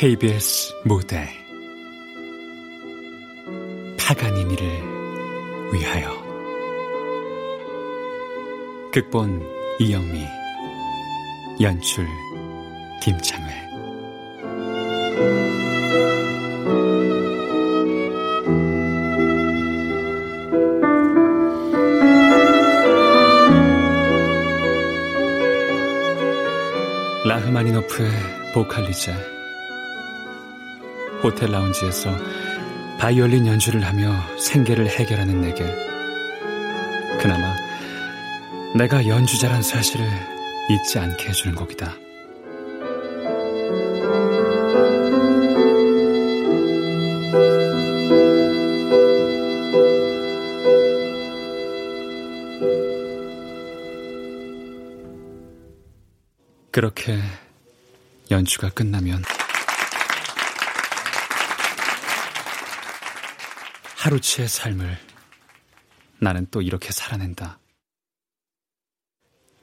KBS 무대 파가니니를 위하여. 극본 이영미, 연출 김창회. 라흐마니노프의 보칼리제. 호텔 라운지에서 바이올린 연주를 하며 생계를 해결하는 내게 그나마 내가 연주자란 사실을 잊지 않게 해주는 곡이다. 그렇게 연주가 끝나면 하루치의 삶을 나는 또 이렇게 살아낸다.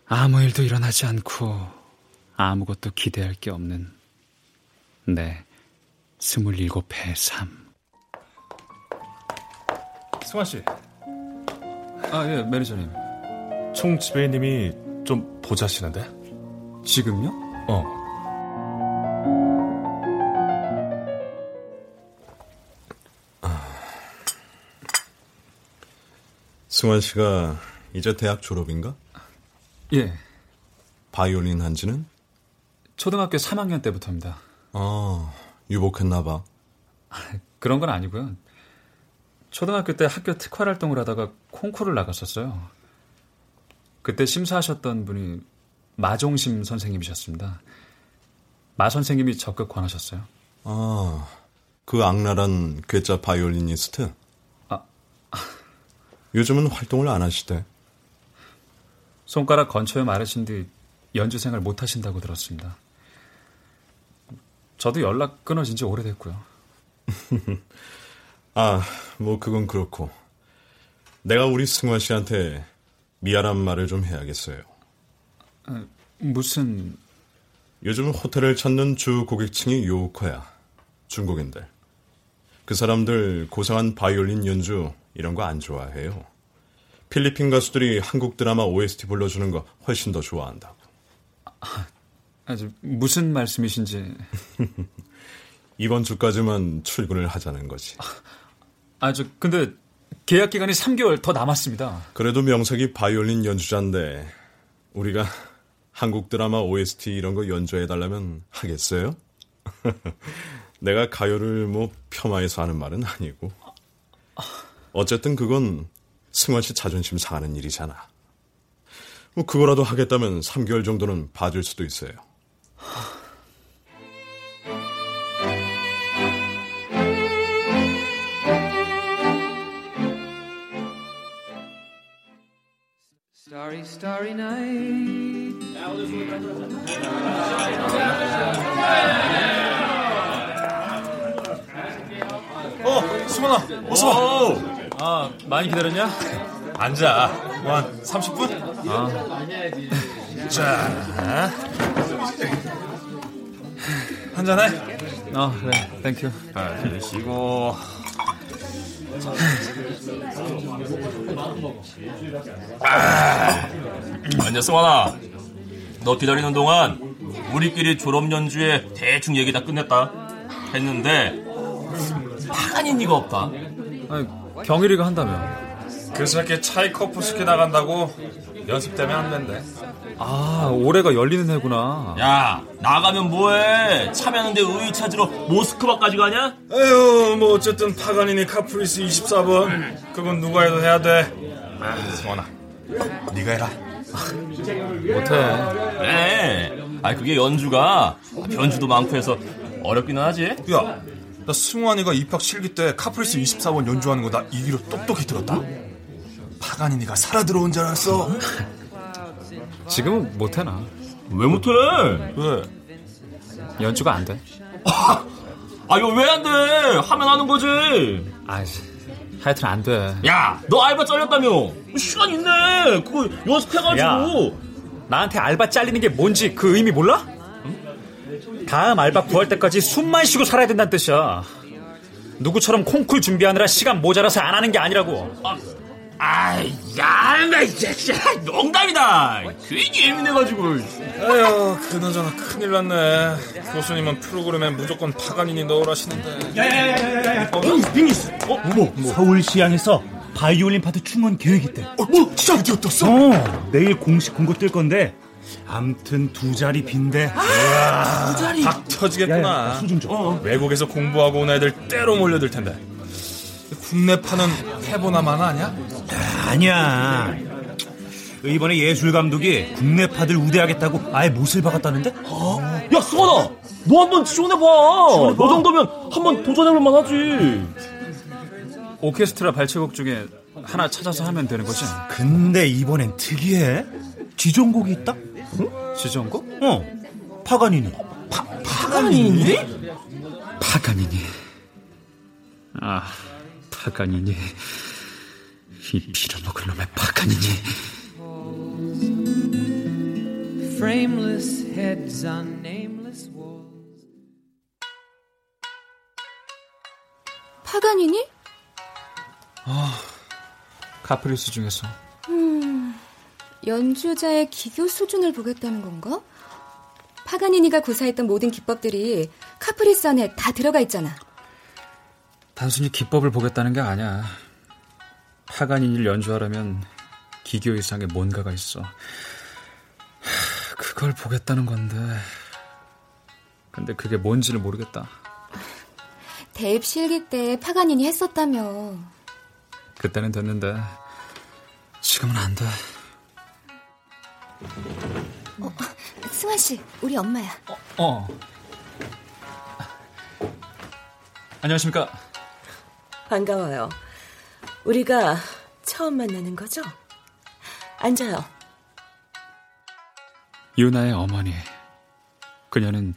아무 일도 일어나지 않고 아무것도 기대할 게 없는 내 27회의 삶. 승환 씨. 아, 예, 매니저님. 총 지배님이 좀 보자시는데? 지금요? 어. 승환 씨가 이제 대학 졸업인가? 예. 바이올린 한지는? 초등학교 3학년 때부터입니다. 아, 유복했나 봐. 그런 건 아니고요. 초등학교 때 학교 특활 활동을 하다가 콩쿠르를 나갔었어요. 그때 심사하셨던 분이 마종심 선생님이셨습니다. 마 선생님이 적극 권하셨어요. 아, 그 악랄한 괴짜 바이올리니스트? 요즘은 활동을 안 하시대. 손가락 건초에 마르신 뒤 연주 생활 못 하신다고 들었습니다. 저도 연락 끊어진 지 오래됐고요. 아, 뭐 그건 그렇고 내가 우리 승환 씨한테 미안한 말을 좀 해야겠어요. 무슨... 요즘 호텔을 찾는 주 고객층이 요우커야. 중국인들. 그 사람들 고상한 바이올린 연주 이런 거 안 좋아해요. 필리핀 가수들이 한국 드라마 OST 불러주는 거 훨씬 더 좋아한다고. 아주 무슨 말씀이신지... 이번 주까지만 출근을 하자는 거지. 아주 근데 계약 기간이 3개월 더 남았습니다. 그래도 명색이 바이올린 연주자인데 우리가... 한국 드라마 OST 이런 거 연주해달라면 하겠어요? 내가 가요를 뭐 폄하해서 하는 말은 아니고. 어쨌든 그건 승환 씨 자존심 상하는 일이잖아. 뭐 그거라도 하겠다면 3개월 정도는 봐줄 수도 있어요. Starry, starry night. 수만아, 어서 와. 아, 많이 기다렸냐? 앉아. 뭐 한 30분? 아. 자, 한잔해? 그래, 땡큐. 잘 드시고. 앉아, 수만아. 너 기다리는 동안 우리끼리 졸업 연주에 대충 얘기 다 끝냈다 했는데 파가니니가 없다. 아니, 경일이가 한다며. 그 새끼 차이코프스키 나간다고 연습 때문에 안 된대. 아, 올해가 열리는 해구나. 야, 나가면 뭐해. 참여하는데 의의 찾으러 모스크바까지 가냐? 에휴, 뭐 어쨌든 파가니니 카프리스 24번 그건 누가 해도 해야 돼. 승원아, 네가 해라. 못해. 그래. 아니, 그게 연주가 변주도 많고 해서 어렵기는 하지. 야, 나 승환이가 입학 7기 때 카프리스 24번 연주하는 거 나 이기로 똑똑히 들었다. 파가니니가 살아 들어온 줄 알았어. 지금은 못해나. 왜 못해? 왜? 연주가 안 돼. 아, 이거 왜 안 돼? 하면 하는 거지. 아이씨, 하여튼 안 돼. 야, 너 알바 잘렸다며. 시간 있네. 그거 연습해가지고. 야, 나한테 알바 잘리는 게 뭔지 그 의미 몰라? 응? 다음 알바 구할 때까지 숨만 쉬고 살아야 된다는 뜻이야. 누구처럼 콩쿨 준비하느라 시간 모자라서 안 하는 게 아니라고. 농담이다. 괜히 예민해가지고. 에휴, 그나저나 큰일 났네. 교수님은 프로그램에 무조건 파가니니 넣으라시는데. 야야야야야야. 빙이스. 뭐? 서울시향에서 바이올린 파트 충원 계획 있대. 진짜 어디 떴어? 내일 공식 공고 뜰 건데. 암튼 두 자리 빈대. 두 자리. 박 터지겠구나. 수 좀 줘. 외국에서 공부하고 온 애들 때로 몰려들 텐데. 국내파는 해보나마나 아니야? 아니야. 이번에 예술 감독이 국내파들 우대하겠다고 아예 못을 박았다는데? 야, 수원아, 너 한번 지원해봐. 너 정도면 한번 도전해볼만 하지. 오케스트라 발췌곡 중에 하나 찾아서 하면 되는 거지. 근데 이번엔 특이해. 지정곡이 있다? 응? 지정곡? 파가니니. 파가니니? 파가니니. 파가니니. 이 빌어먹을 놈의 파가니니. Frameless heads on nameless walls. 파가니니? 카프리스 중에서. 연주자의 기교 수준을 보겠다는 건가? 파가니니가 구사했던 모든 기법들이 카프리스 안에 다 들어가 있잖아. 단순히 기법을 보겠다는 게 아니야. 파가니니를 연주하려면 기교 이상의 뭔가가 있어. 그걸 보겠다는 건데. 근데 그게 뭔지를 모르겠다. 대입 실기 때 파가니니 했었다며. 그때는 됐는데 지금은 안 돼. 승환 씨, 우리 엄마야. 안녕하십니까. 반가워요. 우리가 처음 만나는 거죠? 앉아요. 유나의 어머니. 그녀는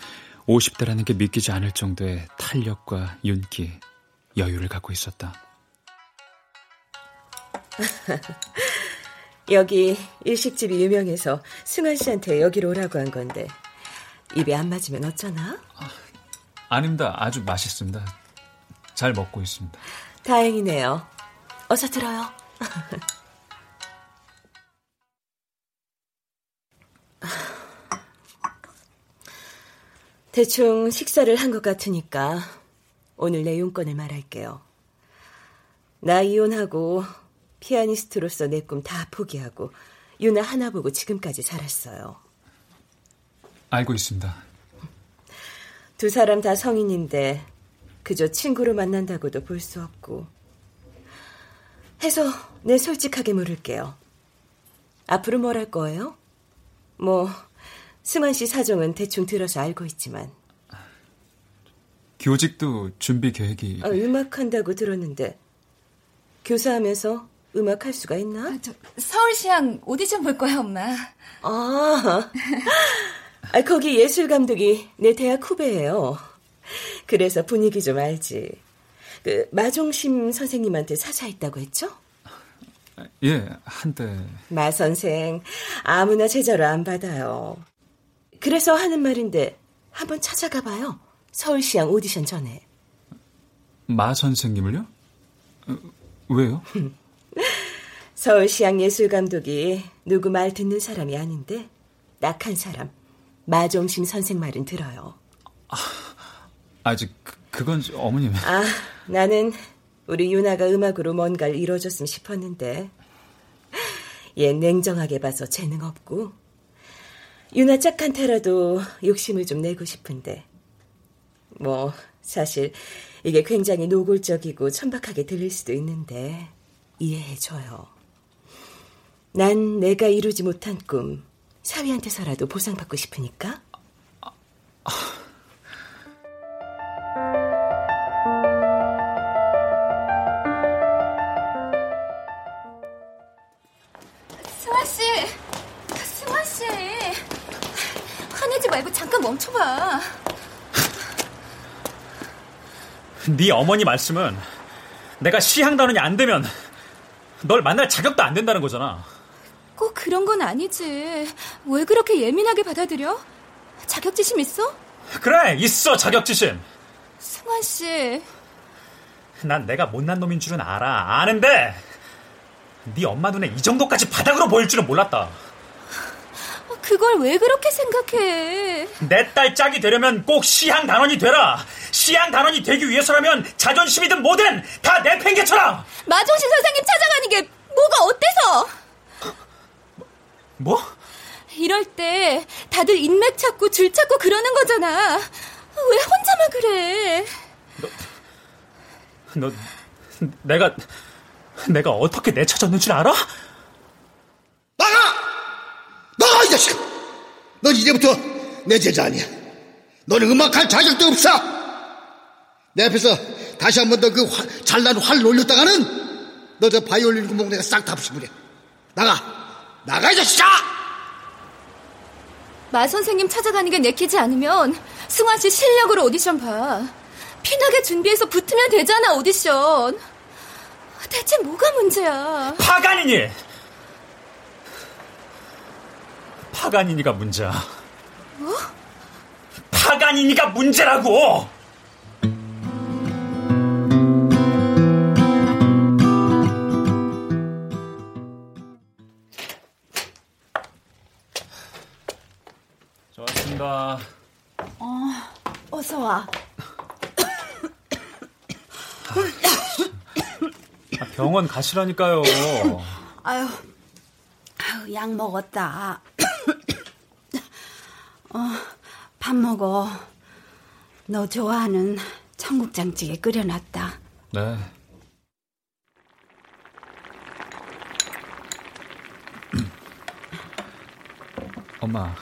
50대라는 게 믿기지 않을 정도의 탄력과 윤기, 여유를 갖고 있었다. 여기 일식집이 유명해서 승환 씨한테 여기로 오라고 한 건데 입에 안 맞으면 어쩌나? 아닙니다. 아주 맛있습니다. 잘 먹고 있습니다. 다행이네요. 어서 들어요. 대충 식사를 한 것 같으니까 오늘 내 용건을 말할게요. 나 이혼하고 피아니스트로서 내 꿈 다 포기하고 유나 하나 보고 지금까지 자랐어요. 알고 있습니다. 두 사람 다 성인인데 그저 친구로 만난다고도 볼 수 없고 해서 내 솔직하게 물을게요. 앞으로 뭘 할 거예요? 승환 씨 사정은 대충 들어서 알고 있지만 교직도 준비 계획이... 음악한다고 들었는데 교사하면서 음악 할 수가 있나? 저 서울시향 오디션 볼 거야, 엄마. 거기 예술 감독이 내 대학 후배예요. 그래서 분위기 좀 알지. 그 마종심 선생님한테 사사했다고 했죠? 예, 한때. 마 선생 아무나 제자로 안 받아요. 그래서 하는 말인데 한번 찾아가 봐요. 서울시향 오디션 전에. 마 선생님을요? 왜요? 서울시향 예술감독이 누구 말 듣는 사람이 아닌데 낙한 사람 마종심 선생 말은 들어요. 아직 그건 어머님. 나는 우리 유나가 음악으로 뭔가를 이뤄줬으면 싶었는데 얘 냉정하게 봐서 재능 없고 유나 짝한테라도 욕심을 좀 내고 싶은데 사실 이게 굉장히 노골적이고 천박하게 들릴 수도 있는데 이해해줘요. 난 내가 이루지 못한 꿈 사위한테서라도 보상받고 싶으니까. 승환 씨 화내지 말고 잠깐 멈춰봐. 네 어머니 말씀은 내가 시향단원이 안 되면 널 만날 자격도 안 된다는 거잖아. 꼭 그런 건 아니지. 왜 그렇게 예민하게 받아들여? 자격지심 있어? 그래, 있어, 자격지심. 승환 씨, 난 내가 못난 놈인 줄은 알아. 아는데 네 엄마 눈에 이 정도까지 바닥으로 보일 줄은 몰랐다. 그걸 왜 그렇게 생각해? 내 딸 짝이 되려면 꼭 시향 단원이 되라. 시향 단원이 되기 위해서라면 자존심이든 뭐든 다 내팽개쳐라. 마종신 선생님 찾아가는 게 뭐가 어때서? 뭐? 이럴 때 다들 인맥 찾고 줄 찾고 그러는 거잖아. 왜 혼자만 그래? 너 내가 어떻게 내쳐졌는 줄 알아? 나가! 나가, 이 자식아! 넌 이제부터 내 제자 아니야. 너는 음악할 자격도 없어. 내 앞에서 다시 한 번 더 그 잘난 활을 올렸다가는 너 저 바이올린 구멍 내가 싹 다 부숴버려. 나가! 나가, 이 자식아! 마 선생님 찾아가는 게 내키지 않으면 승환 씨 실력으로 오디션 봐. 피나게 준비해서 붙으면 되잖아, 오디션. 대체 뭐가 문제야? 파가니니가 문제야. 뭐? 파가니니가 문제라고! 좋았습니다. 어서 와. 병원 가시라니까요. 아유, 약 먹었다. 밥 먹어. 너 좋아하는 청국장찌개 끓여놨다. 네. 엄마.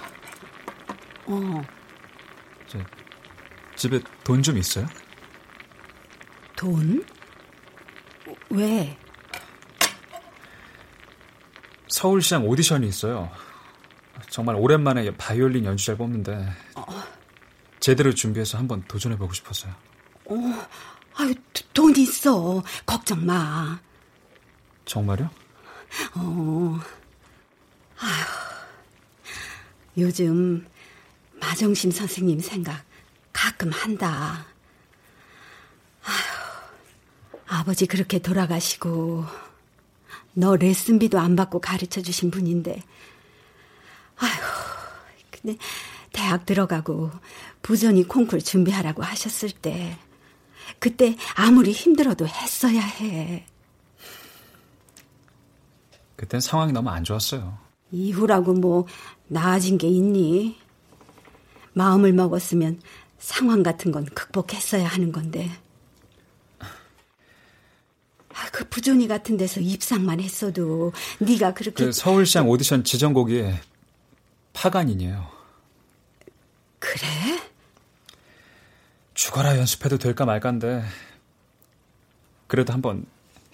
저 집에 돈 좀 있어요? 돈? 왜? 서울시향 오디션이 있어요. 정말 오랜만에 바이올린 연주자를 뽑는데 제대로 준비해서 한번 도전해보고 싶었어요. 아유, 돈 있어. 걱정 마. 정말요? 아유, 요즘 마종심 선생님 생각 가끔 한다. 아버지 그렇게 돌아가시고 너 레슨비도 안 받고 가르쳐주신 분인데, 아휴, 근데 대학 들어가고 부전이 콩쿨 준비하라고 하셨을 때 그때 아무리 힘들어도 했어야 해. 그땐 상황이 너무 안 좋았어요. 이후라고 뭐 나아진 게 있니? 마음을 먹었으면 상황 같은 건 극복했어야 하는 건데. 그 부조니 같은 데서 입상만 했어도 네가 그렇게... 그 서울시향 오디션 지정곡이 파가니니예요. 그래? 죽어라 연습해도 될까 말까인데 그래도 한번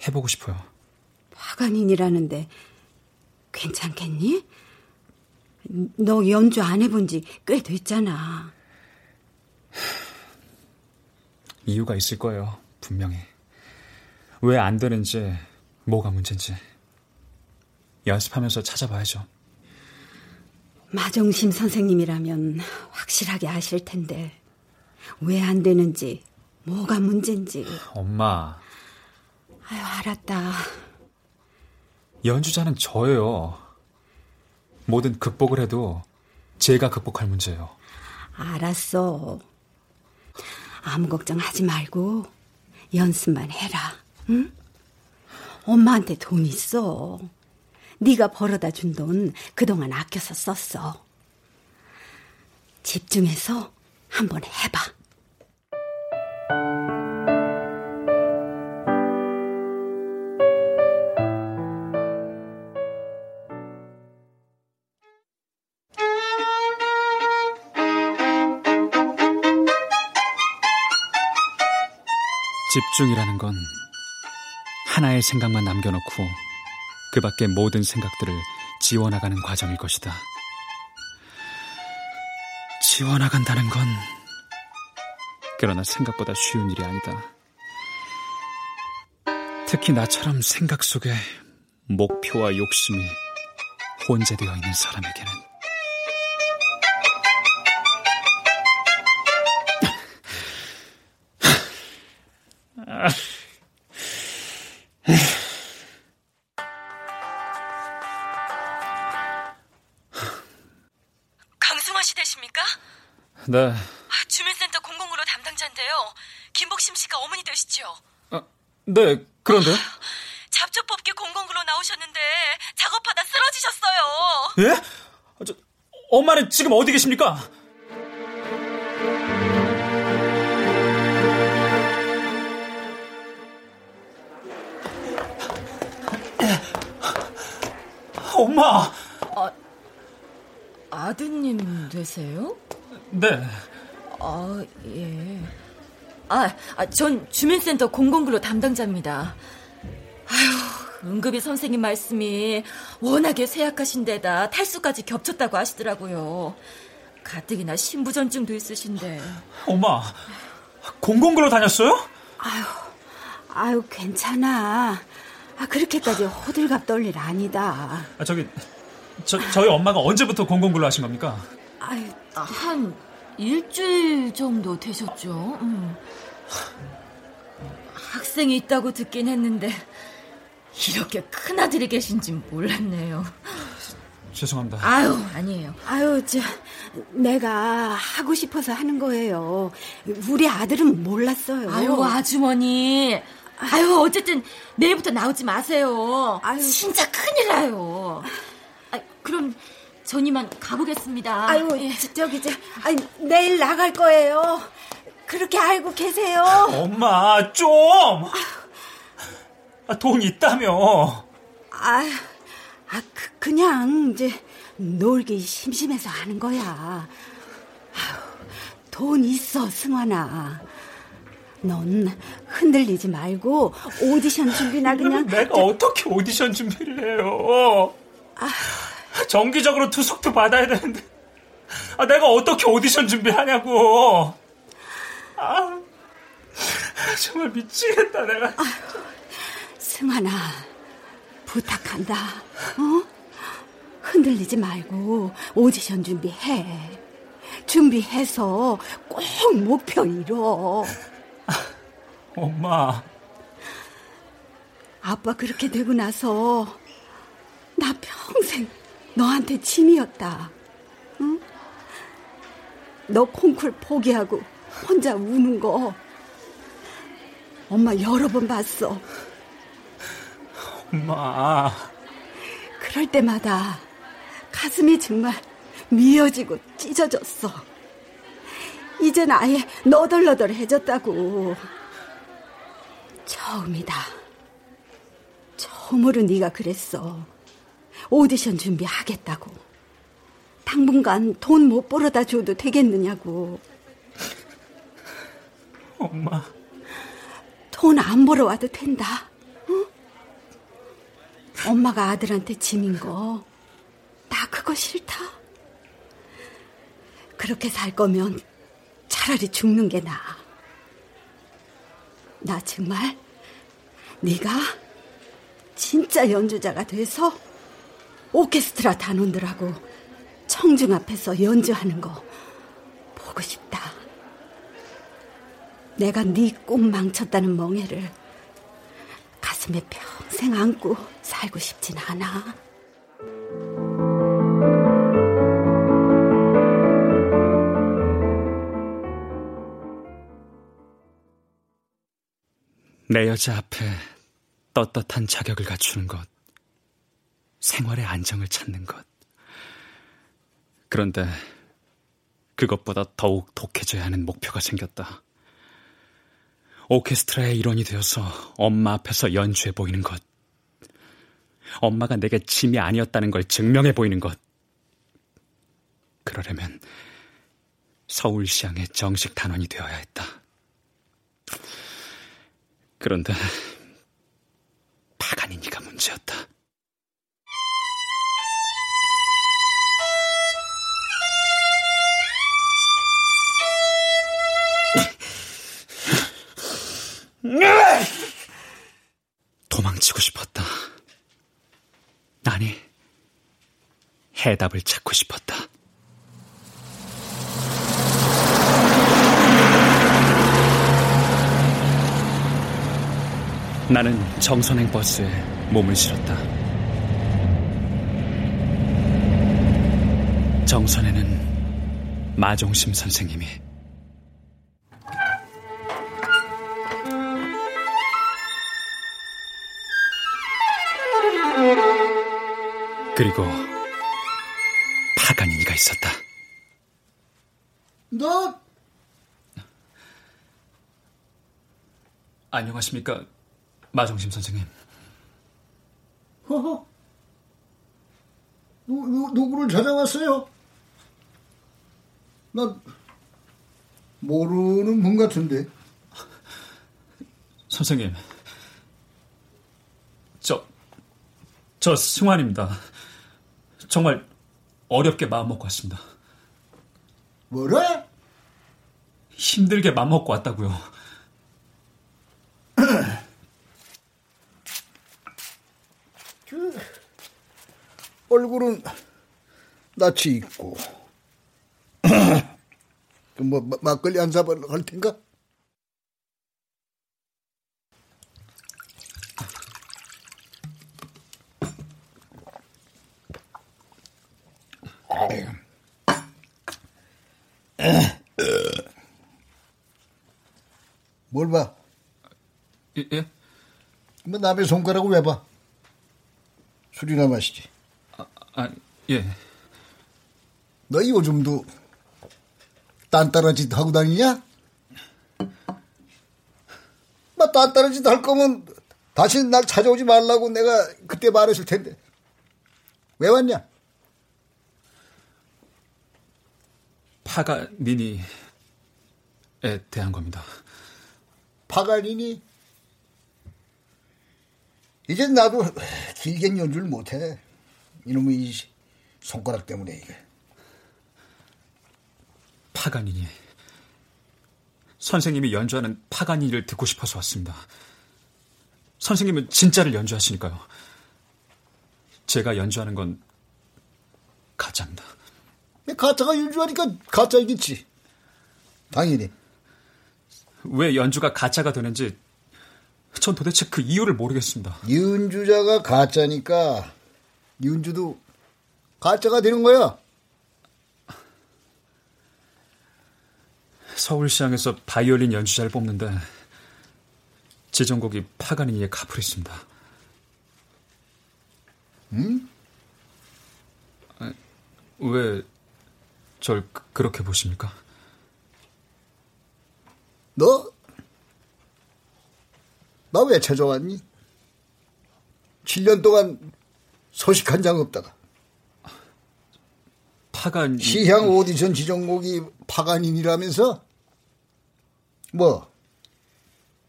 해보고 싶어요. 파가니니라는데 괜찮겠니? 너 연주 안 해본 지 꽤 됐잖아. 이유가 있을 거예요, 분명히. 왜 안 되는지, 뭐가 문제인지 연습하면서 찾아봐야죠. 마종심 선생님이라면 확실하게 아실 텐데 왜 안 되는지, 뭐가 문제인지. 엄마. 아유, 알았다. 연주자는 저예요. 뭐든 극복을 해도 제가 극복할 문제예요. 알았어. 아무 걱정하지 말고 연습만 해라. 응? 엄마한테 돈 있어. 네가 벌어다 준 돈 그동안 아껴서 썼어. 집중해서 한번 해봐. 집중이라는 건 하나의 생각만 남겨놓고 그 밖의 모든 생각들을 지워나가는 과정일 것이다. 지워나간다는 건 그러나 생각보다 쉬운 일이 아니다. 특히 나처럼 생각 속에 목표와 욕심이 혼재되어 있는 사람에게는. 네. 주민센터 공공으로 담당자인데요. 김복심 씨가 어머니 되시죠? 아, 네, 그런데요? 잡초뽑기 공공으로 나오셨는데 작업하다 쓰러지셨어요. 예? 엄마는 지금 어디 계십니까? 엄마! 아드님 되세요? 네. 아, 예. 전 주민센터 공공근로 담당자입니다. 아휴, 응급의 선생님 말씀이 워낙에 쇠약하신 데다 탈수까지 겹쳤다고 하시더라고요. 가뜩이나 심부전증도 있으신데. 엄마, 공공근로 다녔어요? 아유, 괜찮아. 그렇게까지 호들갑 떨 일 아니다. 저희 엄마가 언제부터 공공근로 하신 겁니까? 한 일주일 정도 되셨죠. 학생이 있다고 듣긴 했는데 이렇게 큰아들이 계신진 몰랐네요. 죄송합니다. 아니에요. 내가 하고 싶어서 하는 거예요. 우리 아들은 몰랐어요. 아주머니. 어쨌든 내일부터 나오지 마세요. 진짜 큰일 나요. 그럼 전 이만 가보겠습니다. 내일 나갈 거예요. 그렇게 알고 계세요. 엄마, 좀! 돈 있다며. 그냥 이제 놀기 심심해서 하는 거야. 돈 있어, 승환아. 넌 흔들리지 말고 오디션 준비나 그냥. 내가 어떻게 오디션 준비를 해요? 정기적으로 투숙도 받아야 되는데 내가 어떻게 오디션 준비하냐고. 정말 미치겠다 내가. 승환아, 부탁한다. 흔들리지 말고 오디션 준비해서 꼭 목표 이뤄. 엄마, 아빠 그렇게 되고 나서 나 평생 너한테 짐이었다. 응? 너 콩쿨 포기하고 혼자 우는 거 엄마 여러 번 봤어. 엄마, 그럴 때마다 가슴이 정말 미어지고 찢어졌어. 이젠 아예 너덜너덜해졌다고. 처음이다. 처음으로 네가 그랬어. 오디션 준비하겠다고. 당분간 돈 못 벌어다 줘도 되겠느냐고. 엄마, 돈 안 벌어와도 된다. 응? 엄마가 아들한테 짐인 거 나 그거 싫다. 그렇게 살 거면 차라리 죽는 게 나아. 나 정말 네가 진짜 연주자가 돼서 오케스트라 단원들하고 청중 앞에서 연주하는 거 보고 싶다. 내가 네 꿈 망쳤다는 멍해를 가슴에 평생 안고 살고 싶진 않아. 내 여자 앞에 떳떳한 자격을 갖추는 것, 생활의 안정을 찾는 것. 그런데 그것보다 더욱 독해져야 하는 목표가 생겼다. 오케스트라의 일원이 되어서 엄마 앞에서 연주해 보이는 것, 엄마가 내게 짐이 아니었다는 걸 증명해 보이는 것. 그러려면 서울시향의 정식 단원이 되어야 했다. 그런데 파가니니가 문제였다. 도망치고 싶었다. 아니, 해답을 찾고 싶었다. 나는 정선행 버스에 몸을 실었다. 정선에는 마종심 선생님이 그리고 파가니니가 있었다. 너 안녕하십니까, 마종심 선생님. 허허, 누구를 찾아왔어요? 나 모르는 분 같은데. 선생님, 저 승환입니다. 정말 어렵게 마음먹고 왔습니다. 뭐래? 힘들게 마음먹고 왔다고요. 얼굴은 낯이 있고. 뭐 막걸리 한 사발 할 텐가? 뭘 봐? 예? 뭐 남의 손가락을 왜 봐? 술이나 마시지. 예. 너 요즘도 딴따라 짓 하고 다니냐? 막 딴따라 짓 할 거면 다시 날 찾아오지 말라고 내가 그때 말했을 텐데. 왜 왔냐? 파가니니에 대한 겁니다. 파가니니? 이제 나도 길게 연주를 못해. 이놈의 이 손가락 때문에. 이게 파가니니, 선생님이 연주하는 파가니니를 듣고 싶어서 왔습니다. 선생님은 진짜를 연주하시니까요. 제가 연주하는 건 가짜입니다. 가짜가 연주하니까 가짜이겠지. 당연히. 왜 연주가 가짜가 되는지 전 도대체 그 이유를 모르겠습니다. 연주자가 가짜니까 연주도 가짜가 되는 거야. 서울시향에서 바이올린 연주자를 뽑는데 지정곡이 파가니니의 카프리스입니다. 응? 왜 절 그렇게 보십니까? 너? 나 왜 찾아왔니? 7년 동안 소식 한 장 없다가. 파가니니. 시향 오디션 지정곡이 파가니니라면서? 뭐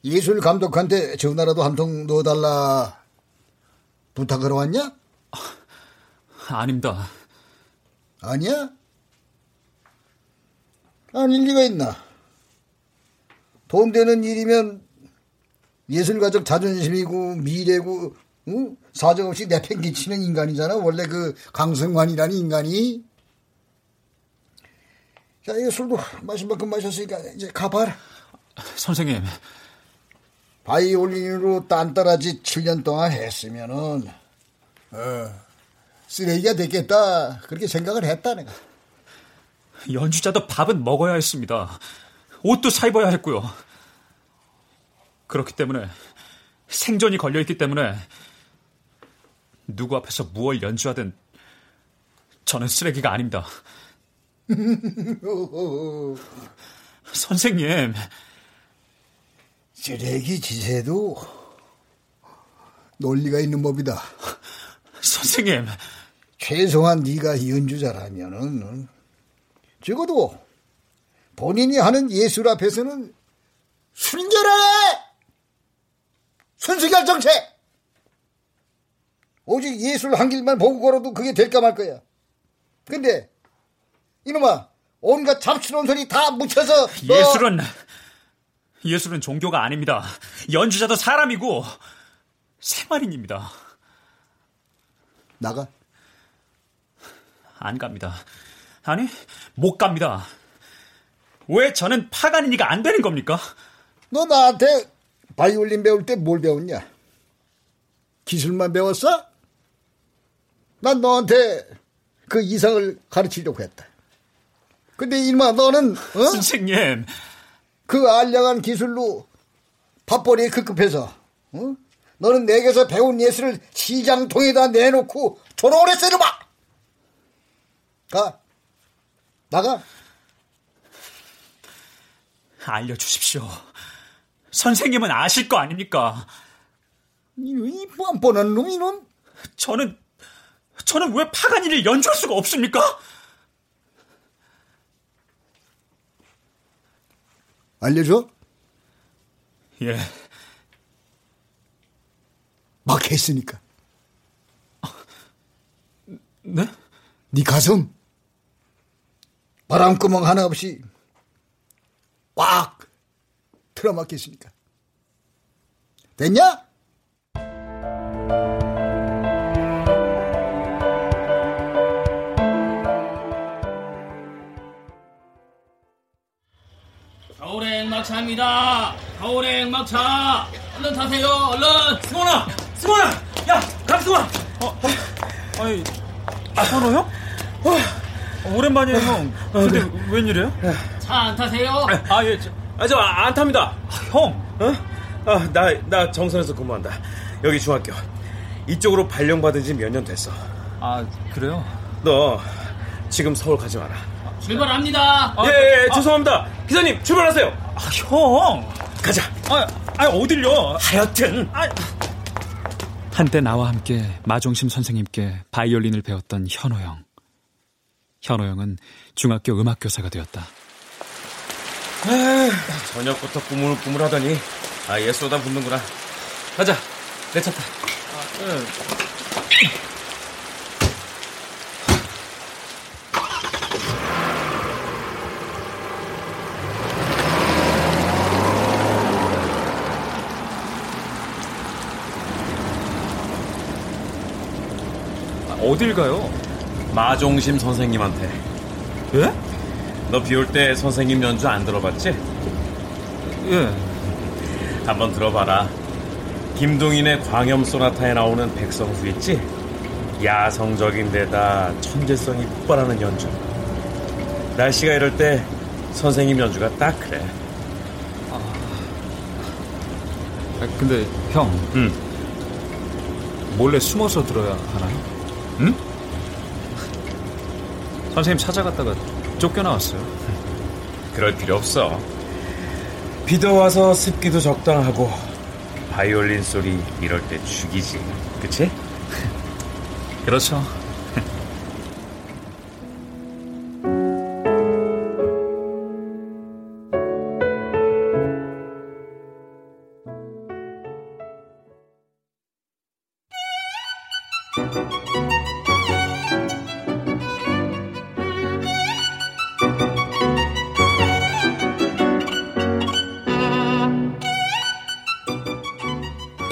예술 감독한테 전화라도 한 통 넣어달라 부탁하러 왔냐? 아닙니다. 아니야? 아닐 리가 있나? 도움되는 일이면 예술가적 자존심이고 미래고, 응? 사정없이 내팽개치는 인간이잖아. 원래 그 강성환이라는 인간이. 자, 이거 술도 마신 만큼 마셨으니까 이제 가봐라. 선생님, 바이올린으로 딴따라지 7년 동안 했으면은 쓰레기가 됐겠다 그렇게 생각을 했다 내가. 연주자도 밥은 먹어야 했습니다. 옷도 사입어야 했고요. 그렇기 때문에 생존이 걸려있기 때문에 누구 앞에서 무얼 연주하든 저는 쓰레기가 아닙니다. 선생님, 쓰레기 지세도 논리가 있는 법이다. 선생님, 최소한 네가 연주자라면은 적어도 본인이 하는 예술 앞에서는 순결하네. 순수결 정책. 오직 예술 한 길만 보고 걸어도 그게 될까 말 거야. 근데 이놈아, 온갖 잡스러운 소리 다 묻혀서. 예술은 종교가 아닙니다. 연주자도 사람이고 생활인입니다. 나가. 안 갑니다. 아니, 못 갑니다. 왜 저는 파가니니가 안 되는 겁니까? 너 나한테 바이올린 배울 때 뭘 배웠냐? 기술만 배웠어? 난 너한테 그 이상을 가르치려고 했다. 근데 이마 너는 어? 선생님 그 알량한 기술로 밥벌이에 급급해서 어? 너는 내게서 배운 예술을 시장통에다 내놓고 졸업을 했어 이놈아. 가 나가. 알려주십시오. 선생님은 아실 거 아닙니까? 이 뻔뻔한 놈 이놈. 저는 왜 파가니를 연주할 수가 없습니까? 알려줘? 예. 막혔으니까. 네? 네 가슴 바람구멍 하나 없이 꽉 틀어막혔으니까. 됐냐? 겨울의 액막차입니다. 겨울의 액막차. 얼른 타세요. 얼른. 승원아. 야, 강승원. 아니, 현호 형? 오랜만이에요, 형. 근데 웬일이에요? 차 안 타세요? 예. 저 안 탑니다. 형. 어? 나 정선에서 근무한다. 여기 중학교. 이쪽으로 발령받은 지 몇 년 됐어. 아, 그래요? 너 지금 서울 가지 마라. 출발합니다. 예, 죄송합니다. 기사님, 출발하세요. 형. 가자. 어딜요? 하여튼. 한때 나와 함께 마종심 선생님께 바이올린을 배웠던 현호영. 현호영은 중학교 음악교사가 되었다. 저녁부터 꾸물꾸물하더니 아예 쏟아붓는구나. 가자, 내 차 타. 어딜 가요? 마종심 선생님한테. 예? 너 비올 때 선생님 연주 안 들어봤지? 예. 한번 들어봐라. 김동인의 광염소나타에 나오는 백성수 있지? 야성적인 데다 천재성이 폭발하는 연주. 날씨가 이럴 때 선생님 연주가 딱 그래. 근데 형, 몰래 숨어서 들어야 하나요? 응? 선생님 찾아갔다가 쫓겨나왔어요. 그럴 필요 없어. 비도 와서 습기도 적당하고 바이올린 소리 이럴 때 죽이지. 그치? 그렇죠.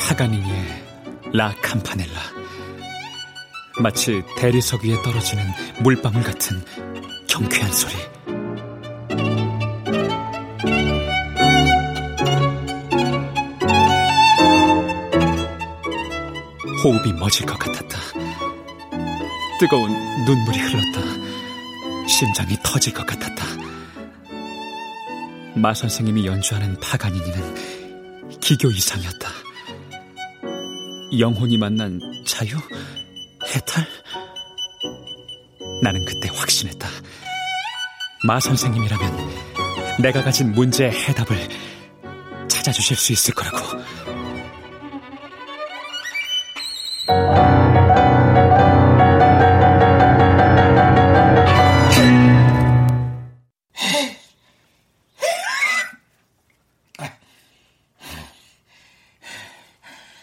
파가니니의 라캄파렐라. 마치 대리석 위에 떨어지는 물방울 같은 경쾌한 소리. 호흡이 멎을 것 같았다. 뜨거운 눈물이 흘렀다. 심장이 터질 것 같았다. 마 선생님이 연주하는 파가니니는 기교 이상이었다. 영혼이 만난 자유? 해탈? 나는 그때 확신했다. 마 선생님이라면 내가 가진 문제의 해답을 찾아주실 수 있을 거라고.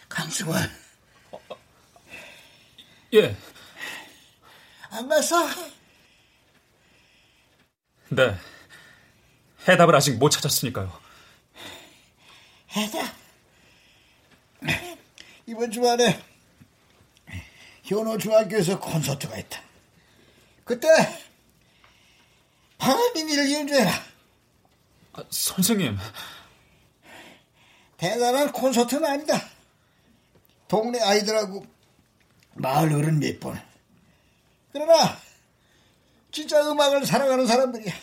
강승원. 예. 안 갔어? 네. 해답을 아직 못 찾았으니까요. 해답? 이번 주말에 현호 중학교에서 콘서트가 있다. 그때 파가니니를 연주해라. 선생님. 대단한 콘서트는 아니다. 동네 아이들하고 마을 어른 몇 번. 그러나 진짜 음악을 사랑하는 사람들이야.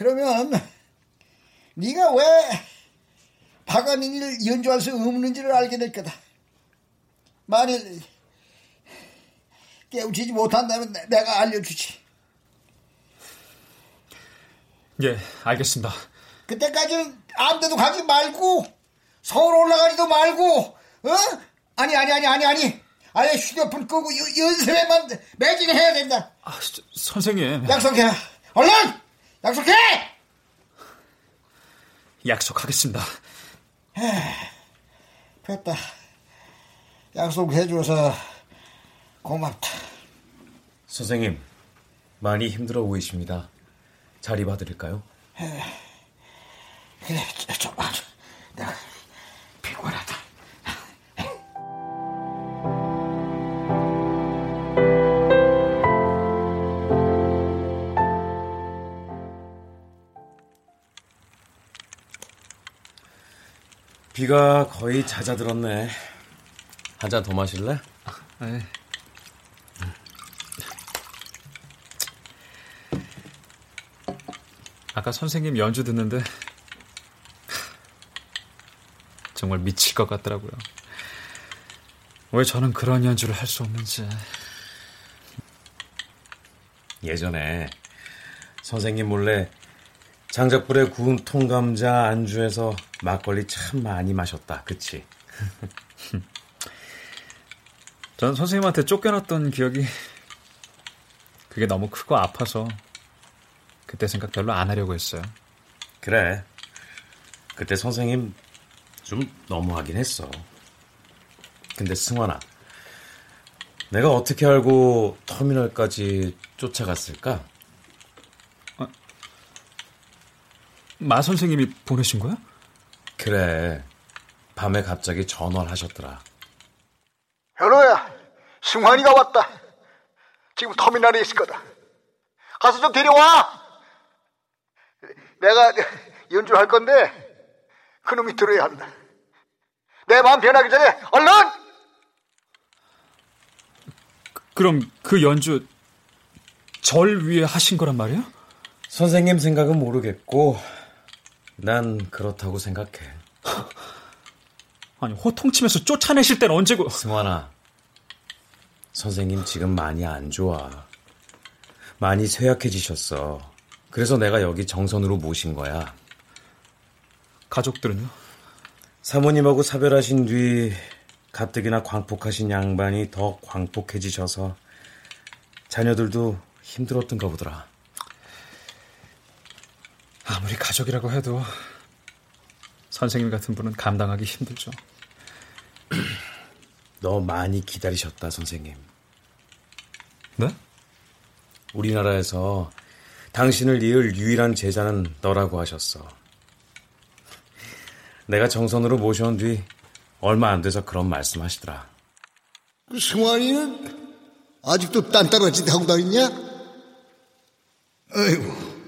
그러면 네가 왜 파가니니를 연주할 수 없는지를 알게 될 거다. 만일 깨우치지 못한다면 내가 알려주지. 예, 알겠습니다. 그때까지는 아무데도 가지 말고 서울 올라가지도 말고, 어? 아니. 아예 휴대폰 끄고 연습에만 매진해야 된다. 아, 선생님. 약속해. 얼른! 약속해! 약속하겠습니다. 됐다. 약속해줘서 고맙다. 선생님, 많이 힘들어 보이십니다. 자리 봐드릴까요? 그래, 좀 아주 내가 피곤하다. 비가 거의 잦아들었네. 한 잔 더 마실래? 네. 아까 선생님 연주 듣는데 정말 미칠 것 같더라고요. 왜 저는 그런 연주를 할 수 없는지. 예전에 선생님 몰래 장작불에 구운 통감자 안주에서 막걸리 참 많이 마셨다. 그치? 전 선생님한테 쫓겨났던 기억이, 그게 너무 크고 아파서 그때 생각 별로 안 하려고 했어요. 그래, 그때 선생님 좀 너무하긴 했어. 근데 승환아, 내가 어떻게 알고 터미널까지 쫓아갔을까? 아, 마 선생님이 보내신 거야? 그래, 밤에 갑자기 전화를 하셨더라. 현호야, 승환이가 왔다. 지금 터미널에 있을 거다. 가서 좀 데려와. 내가 연주할 건데 그놈이 들어야 한다. 내 마음 변하기 전에 얼른. 그럼 그 연주 절 위에 하신 거란 말이야? 선생님 생각은 모르겠고 난 그렇다고 생각해. 아니, 호통치면서 쫓아내실 땐 언제고. 승환아, 선생님 지금 많이 안 좋아. 많이 쇠약해지셨어. 그래서 내가 여기 정선으로 모신 거야. 가족들은요? 사모님하고 사별하신 뒤 가뜩이나 광폭하신 양반이 더 광폭해지셔서 자녀들도 힘들었던가 보더라. 아무리 가족이라고 해도 선생님 같은 분은 감당하기 힘들죠. 너 많이 기다리셨다, 선생님. 네? 우리나라에서 당신을 이을 유일한 제자는 너라고 하셨어. 내가 정선으로 모셔온 뒤 얼마 안 돼서 그런 말씀하시더라. 그 승환이는 아직도 딴따라짓 하고 다니냐? 아이고,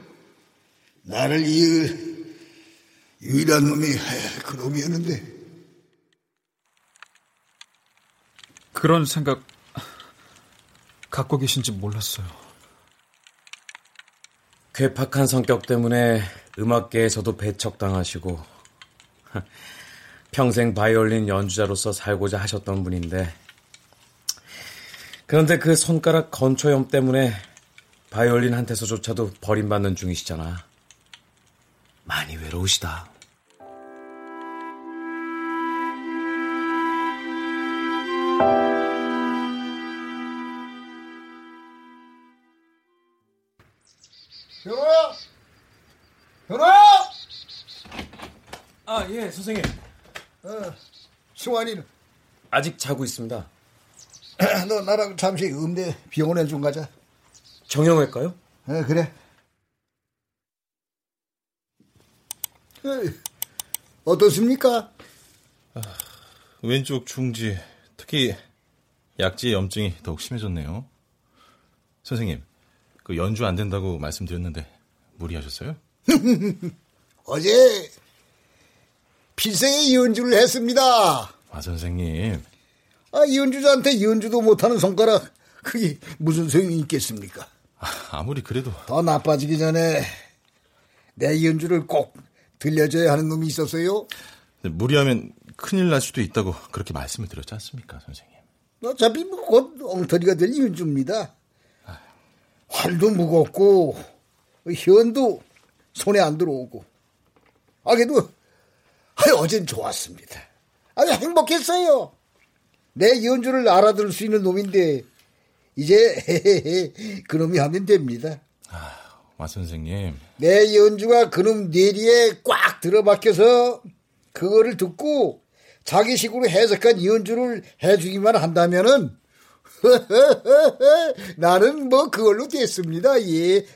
나를 이을 유일한 놈이 그놈이었는데. 그런 생각 갖고 계신지 몰랐어요. 괴팍한 성격 때문에 음악계에서도 배척당하시고 평생 바이올린 연주자로서 살고자 하셨던 분인데, 그런데 그 손가락 건초염 때문에 바이올린한테서조차도 버림받는 중이시잖아. 많이 외로우시다. 현호야! 현호야! 아, 예, 선생님. 승환이는? 아직 자고 있습니다. 너 나랑 잠시 음대 병원에 좀 가자. 정형외과요? 어, 그래. 어떻습니까? 아, 왼쪽 중지, 특히 약지 염증이 더욱 심해졌네요. 선생님, 그 연주 안 된다고 말씀드렸는데 무리하셨어요? 어제 필생의 연주를 했습니다. 아, 선생님. 아, 연주자한테 연주도 못하는 손가락, 그게 무슨 소용이 있겠습니까? 아무리 그래도 더 나빠지기 전에 내 연주를 꼭 들려줘야 하는 놈이 있었어요? 무리하면 큰일 날 수도 있다고 그렇게 말씀을 드렸지 않습니까, 선생님? 어차피 곧 엉터리가 될 연주입니다. 아휴. 활도 무겁고 현도 손에 안 들어오고. 아, 그래도 어젠 좋았습니다. 아주 행복했어요. 내 연주를 알아들을 수 있는 놈인데 이제 그놈이 하면 됩니다. 아, 마 선생님. 내 연주가 그놈 뇌리에 꽉 들어박혀서 그거를 듣고 자기식으로 해석한 연주를 해주기만 한다면은 나는 뭐 그걸로 됐습니다. 예.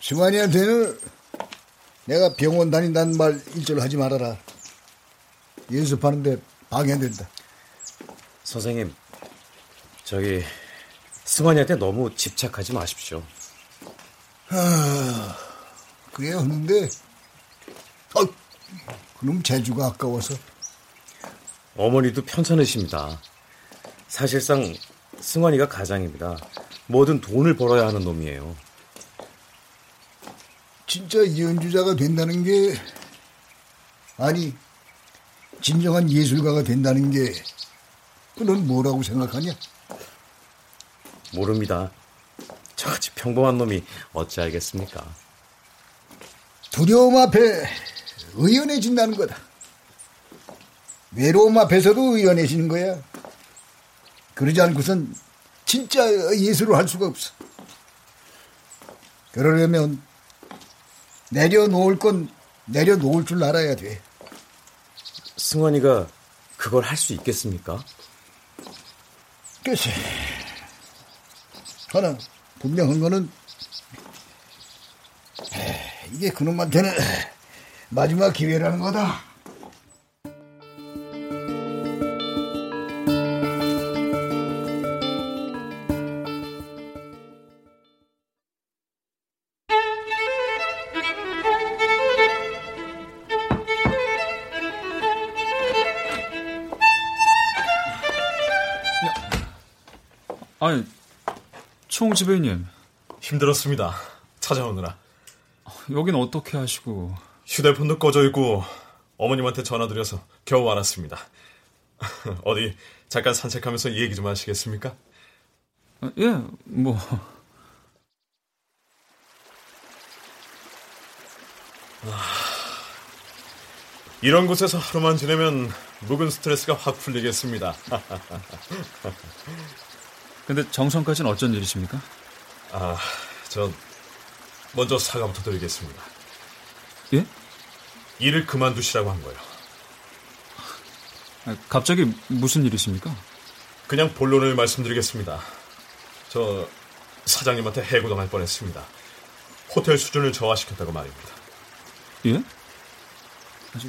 심환이한테는 내가 병원 다닌다는 말 일절 하지 말아라. 연습하는데 방해된다. 선생님, 저기 승환이한테 너무 집착하지 마십시오. 아, 그래야 하는데 그놈 재주가 아까워서. 어머니도 편찮으십니다. 사실상 승환이가 가장입니다. 뭐든 돈을 벌어야 하는 놈이에요. 진짜 연주자가 된다는 게, 아니 진정한 예술가가 된다는 게 그건 뭐라고 생각하냐? 모릅니다. 저같이 평범한 놈이 어찌 알겠습니까? 두려움 앞에 의연해진다는 거다. 외로움 앞에서도 의연해지는 거야. 그러지 않고선 진짜 예술을 할 수가 없어. 그러려면 내려놓을 건 내려놓을 줄 알아야 돼. 승환이가 그걸 할 수 있겠습니까? 글쎄, 하나 분명한 거는 이게 그놈한테는 마지막 기회라는 거다. 아니, 총지배님 힘들었습니다. 찾아오느라. 여긴 어떻게 하시고. 휴대폰도 꺼져 있고 어머님한테 전화드려서 겨우 알았습니다. 어디 잠깐 산책하면서 얘기 좀 하시겠습니까? 아, 예, 뭐. 이런 곳에서 하루만 지내면 묵은 스트레스가 확 풀리겠습니다. 근데 정선까지는 어쩐 일이십니까? 아, 전 먼저 사과부터 드리겠습니다. 예? 일을 그만두시라고 한 거예요. 아, 갑자기 무슨 일이십니까? 그냥 본론을 말씀드리겠습니다. 저 사장님한테 해고당할 뻔했습니다. 호텔 수준을 저하시켰다고 말입니다. 예?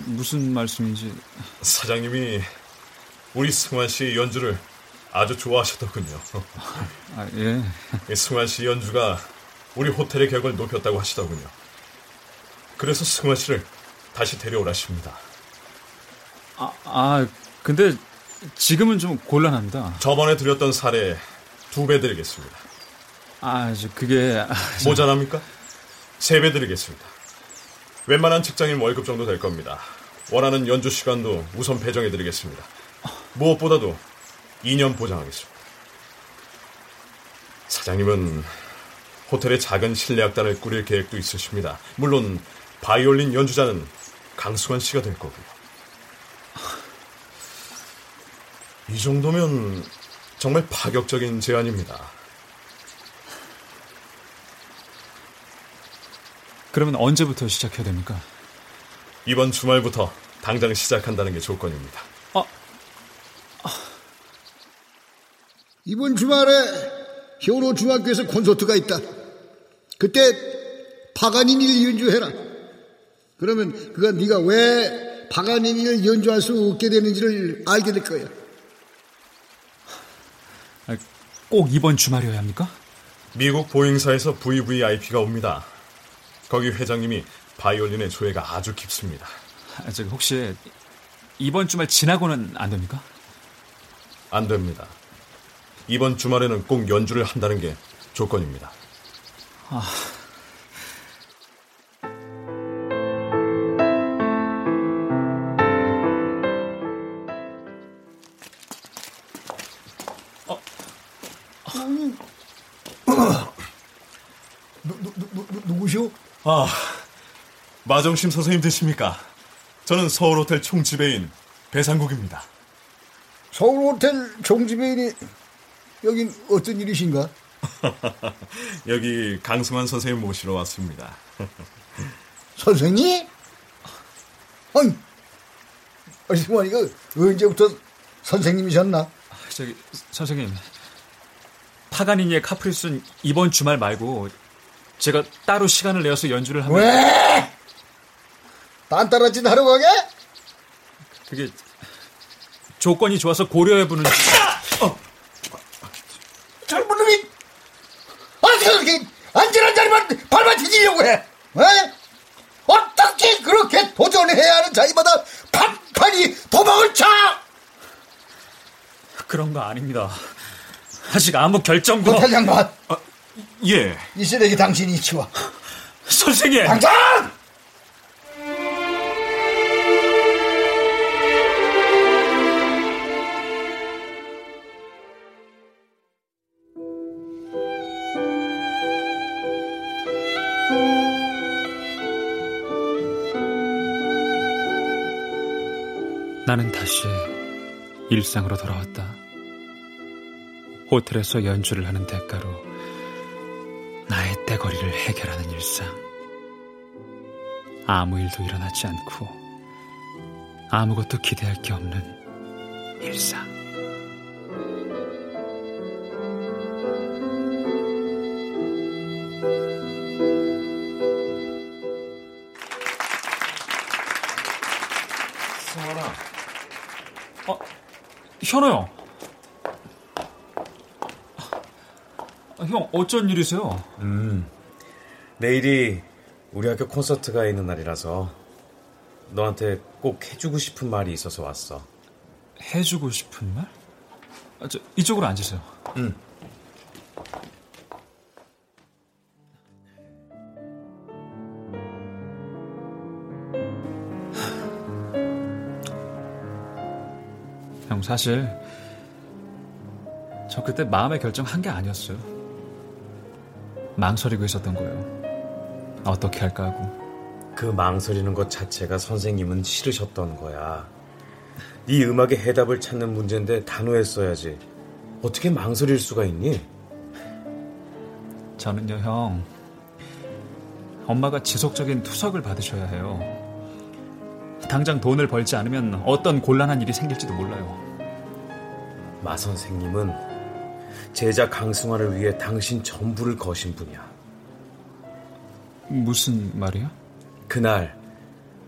무슨 말씀인지. 사장님이 우리 승환 씨의 연주를 아주 좋아하셨더군요. 아, 예. 승환 씨 연주가 우리 호텔의 격을 높였다고 하시더군요. 그래서 승환 씨를 다시 데려오라십니다. 근데 지금은 좀 곤란합니다. 저번에 드렸던 사례 2배 드리겠습니다. 모자랍니까? 3배 드리겠습니다. 웬만한 직장인 월급 정도 될 겁니다. 원하는 연주 시간도 우선 배정해 드리겠습니다. 무엇보다도 2년 보장하겠습니다. 사장님은 호텔에 작은 실내악단을 꾸릴 계획도 있으십니다. 물론 바이올린 연주자는 강수환 씨가 될 거고요. 이 정도면 정말 파격적인 제안입니다. 그러면 언제부터 시작해야 됩니까? 이번 주말부터 당장 시작한다는 게 조건입니다. 이번 주말에 현호 중학교에서 콘서트가 있다. 그때 파가니니를 연주해라. 그러면 그가 네가 왜 파가니니를 연주할 수 없게 되는지를 알게 될 거야. 꼭 이번 주말이어야 합니까? 미국 보잉사에서 VVIP가 옵니다. 거기 회장님이 바이올린의 조예가 아주 깊습니다. 저기 혹시 이번 주말 지나고는 안 됩니까? 안 됩니다. 이번 주말에는 꼭 연주를 한다는 게 조건입니다. 아... 누구시오? 아, 마종심 선생님 되십니까? 저는 서울호텔 총지배인 배상국입니다. 서울호텔 총지배인이 여긴 어떤 일이신가? 여기 강승환 선생님 모시러 왔습니다. 선생님? 아니, 승환이가 언제부터 선생님이셨나? 저기, 선생님, 파가니니의 카프리스는 이번 주말 말고 제가 따로 시간을 내어서 연주를 하면... 왜? 딴따라짓 하러 가게? 그게 조건이 좋아서 고려해보는... 젊은 놈이 어떻게 그렇게 안전한 자리만 발만 뒤지려고 해? 에? 어떻게 그렇게 도전해야 하는 자리마다 판판이 도망을 쳐? 그런 거 아닙니다. 아직 아무 결정도... 노탈장관! 아, 예. 이 쓰레기 당신이 치워. 선생님! 당장! 나는 다시 일상으로 돌아왔다. 호텔에서 연주를 하는 대가로 나의 떼거리를 해결하는 일상. 아무 일도 일어나지 않고 아무것도 기대할 게 없는 일상. 현호형, 형 어쩐 일이세요? 내일이 우리 학교 콘서트가 있는 날이라서 너한테 꼭 해주고 싶은 말이 있어서 왔어. 해주고 싶은 말? 아, 저 이쪽으로 앉으세요. 사실 저 그때 마음의 결정한 게 아니었어요. 망설이고 있었던 거예요. 어떻게 할까 하고. 그 망설이는 것 자체가 선생님은 싫으셨던 거야. 네 음악의 해답을 찾는 문제인데 단호했어야지. 어떻게 망설일 수가 있니? 저는요, 형, 엄마가 지속적인 투석을 받으셔야 해요. 당장 돈을 벌지 않으면 어떤 곤란한 일이 생길지도 몰라요. 마 선생님은 제자 강승환을 위해 당신 전부를 거신 분이야. 무슨 말이야? 그날,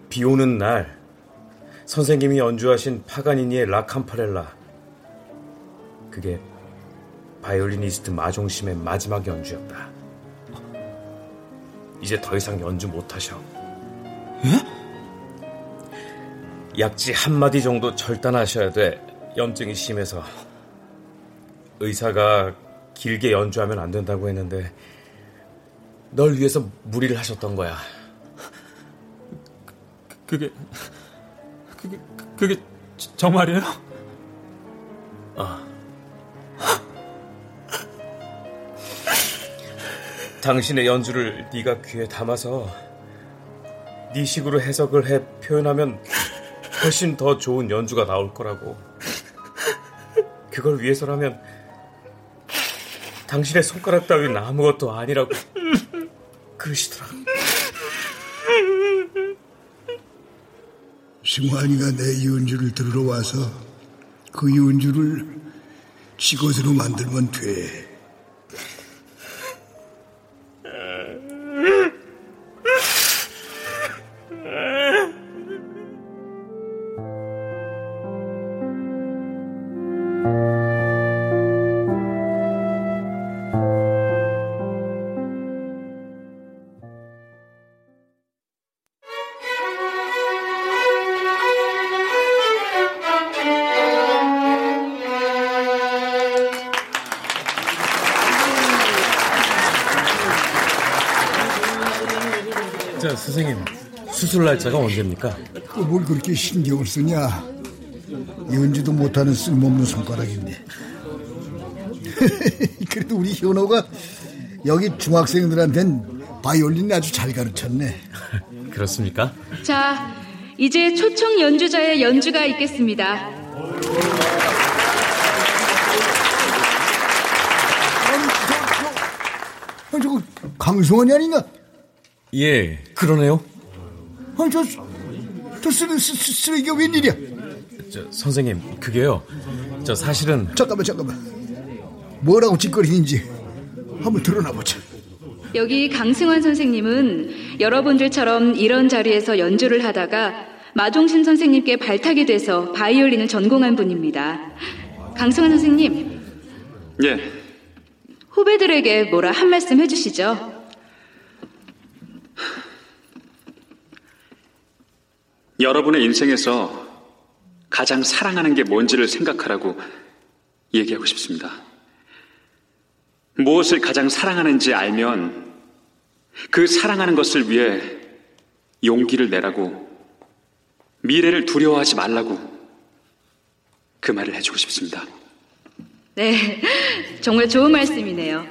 비 오는 날 선생님이 연주하신 파가니니의 라캄파렐라, 그게 바이올리니스트 마종심의 마지막 연주였다. 이제 더 이상 연주 못하셔. 예? 약지 한마디 정도 절단하셔야 돼. 염증이 심해서. 의사가 길게 연주하면 안 된다고 했는데 널 위해서 무리를 하셨던 거야. 그게 정말이에요? 아. 당신의 연주를 네가 귀에 담아서 네 식으로 해석을 해 표현하면 훨씬 더 좋은 연주가 나올 거라고. 그걸 위해서라면 당신의 손가락 따윈 아무것도 아니라고 그러시더라. 승환이가 내 연주를 들으러 와서 그 연주를 지것으로 만들면 돼. 자, 선생님, 수술 날짜가 언제입니까? 뭘 그렇게 신경을 쓰냐? 연지도 못하는 쓸모없는 손가락인데. 그래도 우리 현호가 여기 중학생들한테는 바이올린 아주 잘 가르쳤네. 그렇습니까? 자, 이제 초청 연주자의 연주가 있겠습니다. 아니, 저거 강성환이 아니냐? 예, 그러네요. 아니, 저 쓰레기가 웬일이야? 저, 선생님, 그게요. 저 사실은... 잠깐만. 뭐라고 짓거리는지 한번 드러나보자. 여기 강승환 선생님은 여러분들처럼 이런 자리에서 연주를 하다가 마종심 선생님께 발탁이 돼서 바이올린을 전공한 분입니다. 강승환 선생님. 예. 후배들에게 뭐라 한 말씀 해주시죠. 여러분의 인생에서 가장 사랑하는 게 뭔지를 생각하라고 얘기하고 싶습니다. 무엇을 가장 사랑하는지 알면 그 사랑하는 것을 위해 용기를 내라고, 미래를 두려워하지 말라고 그 말을 해주고 싶습니다. 네, 정말 좋은 말씀이네요.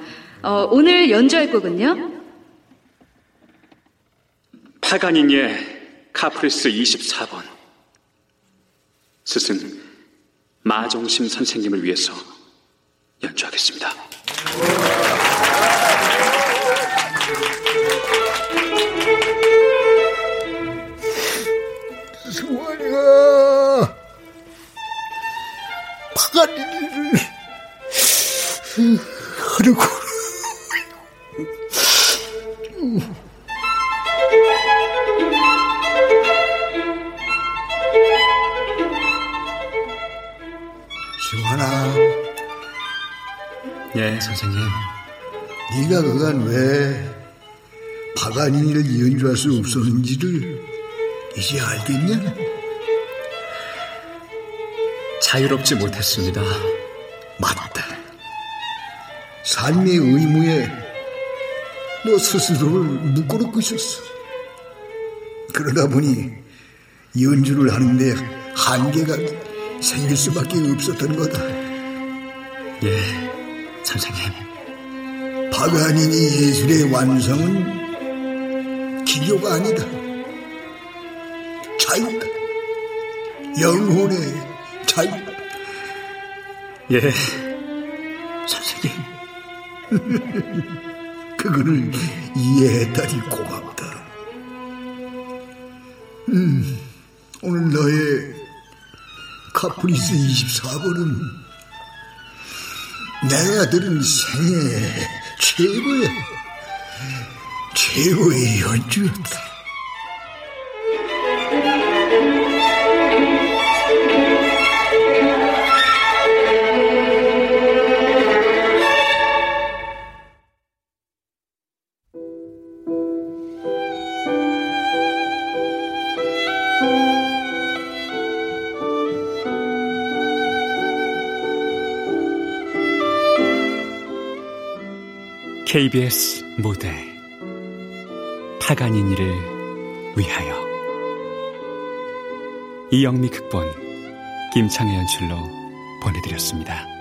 오늘 연주할 곡은요? 파가니니의 카프리스 24번, 스승 마종심 선생님을 위해서 연주하겠습니다. 승환이가 파가니니를 하려고. 승환아. 예, 선생님. 네가 그간 왜 파가니니를 연주할 수 없었는지를 이제 알겠냐? 자유롭지 못했습니다. 맞다. 삶의 의무에 너 스스로를 묶어놓고 있었어. 그러다 보니 연주를 하는데 한계가 생길 수밖에 없었던 거다. 예, 선생님. 파가니니 예술의 완성은 기교가 아니다. 자유다. 영혼의 자유다. 예, 선생님. 그거를 이해했다니 고맙다. 오늘 너의 카프리스 24번은 내가 들은 생애 최고의 연주였다. KBS 무대 파가니니를 위하여, 이영미 극본, 김창회 연출로 보내드렸습니다.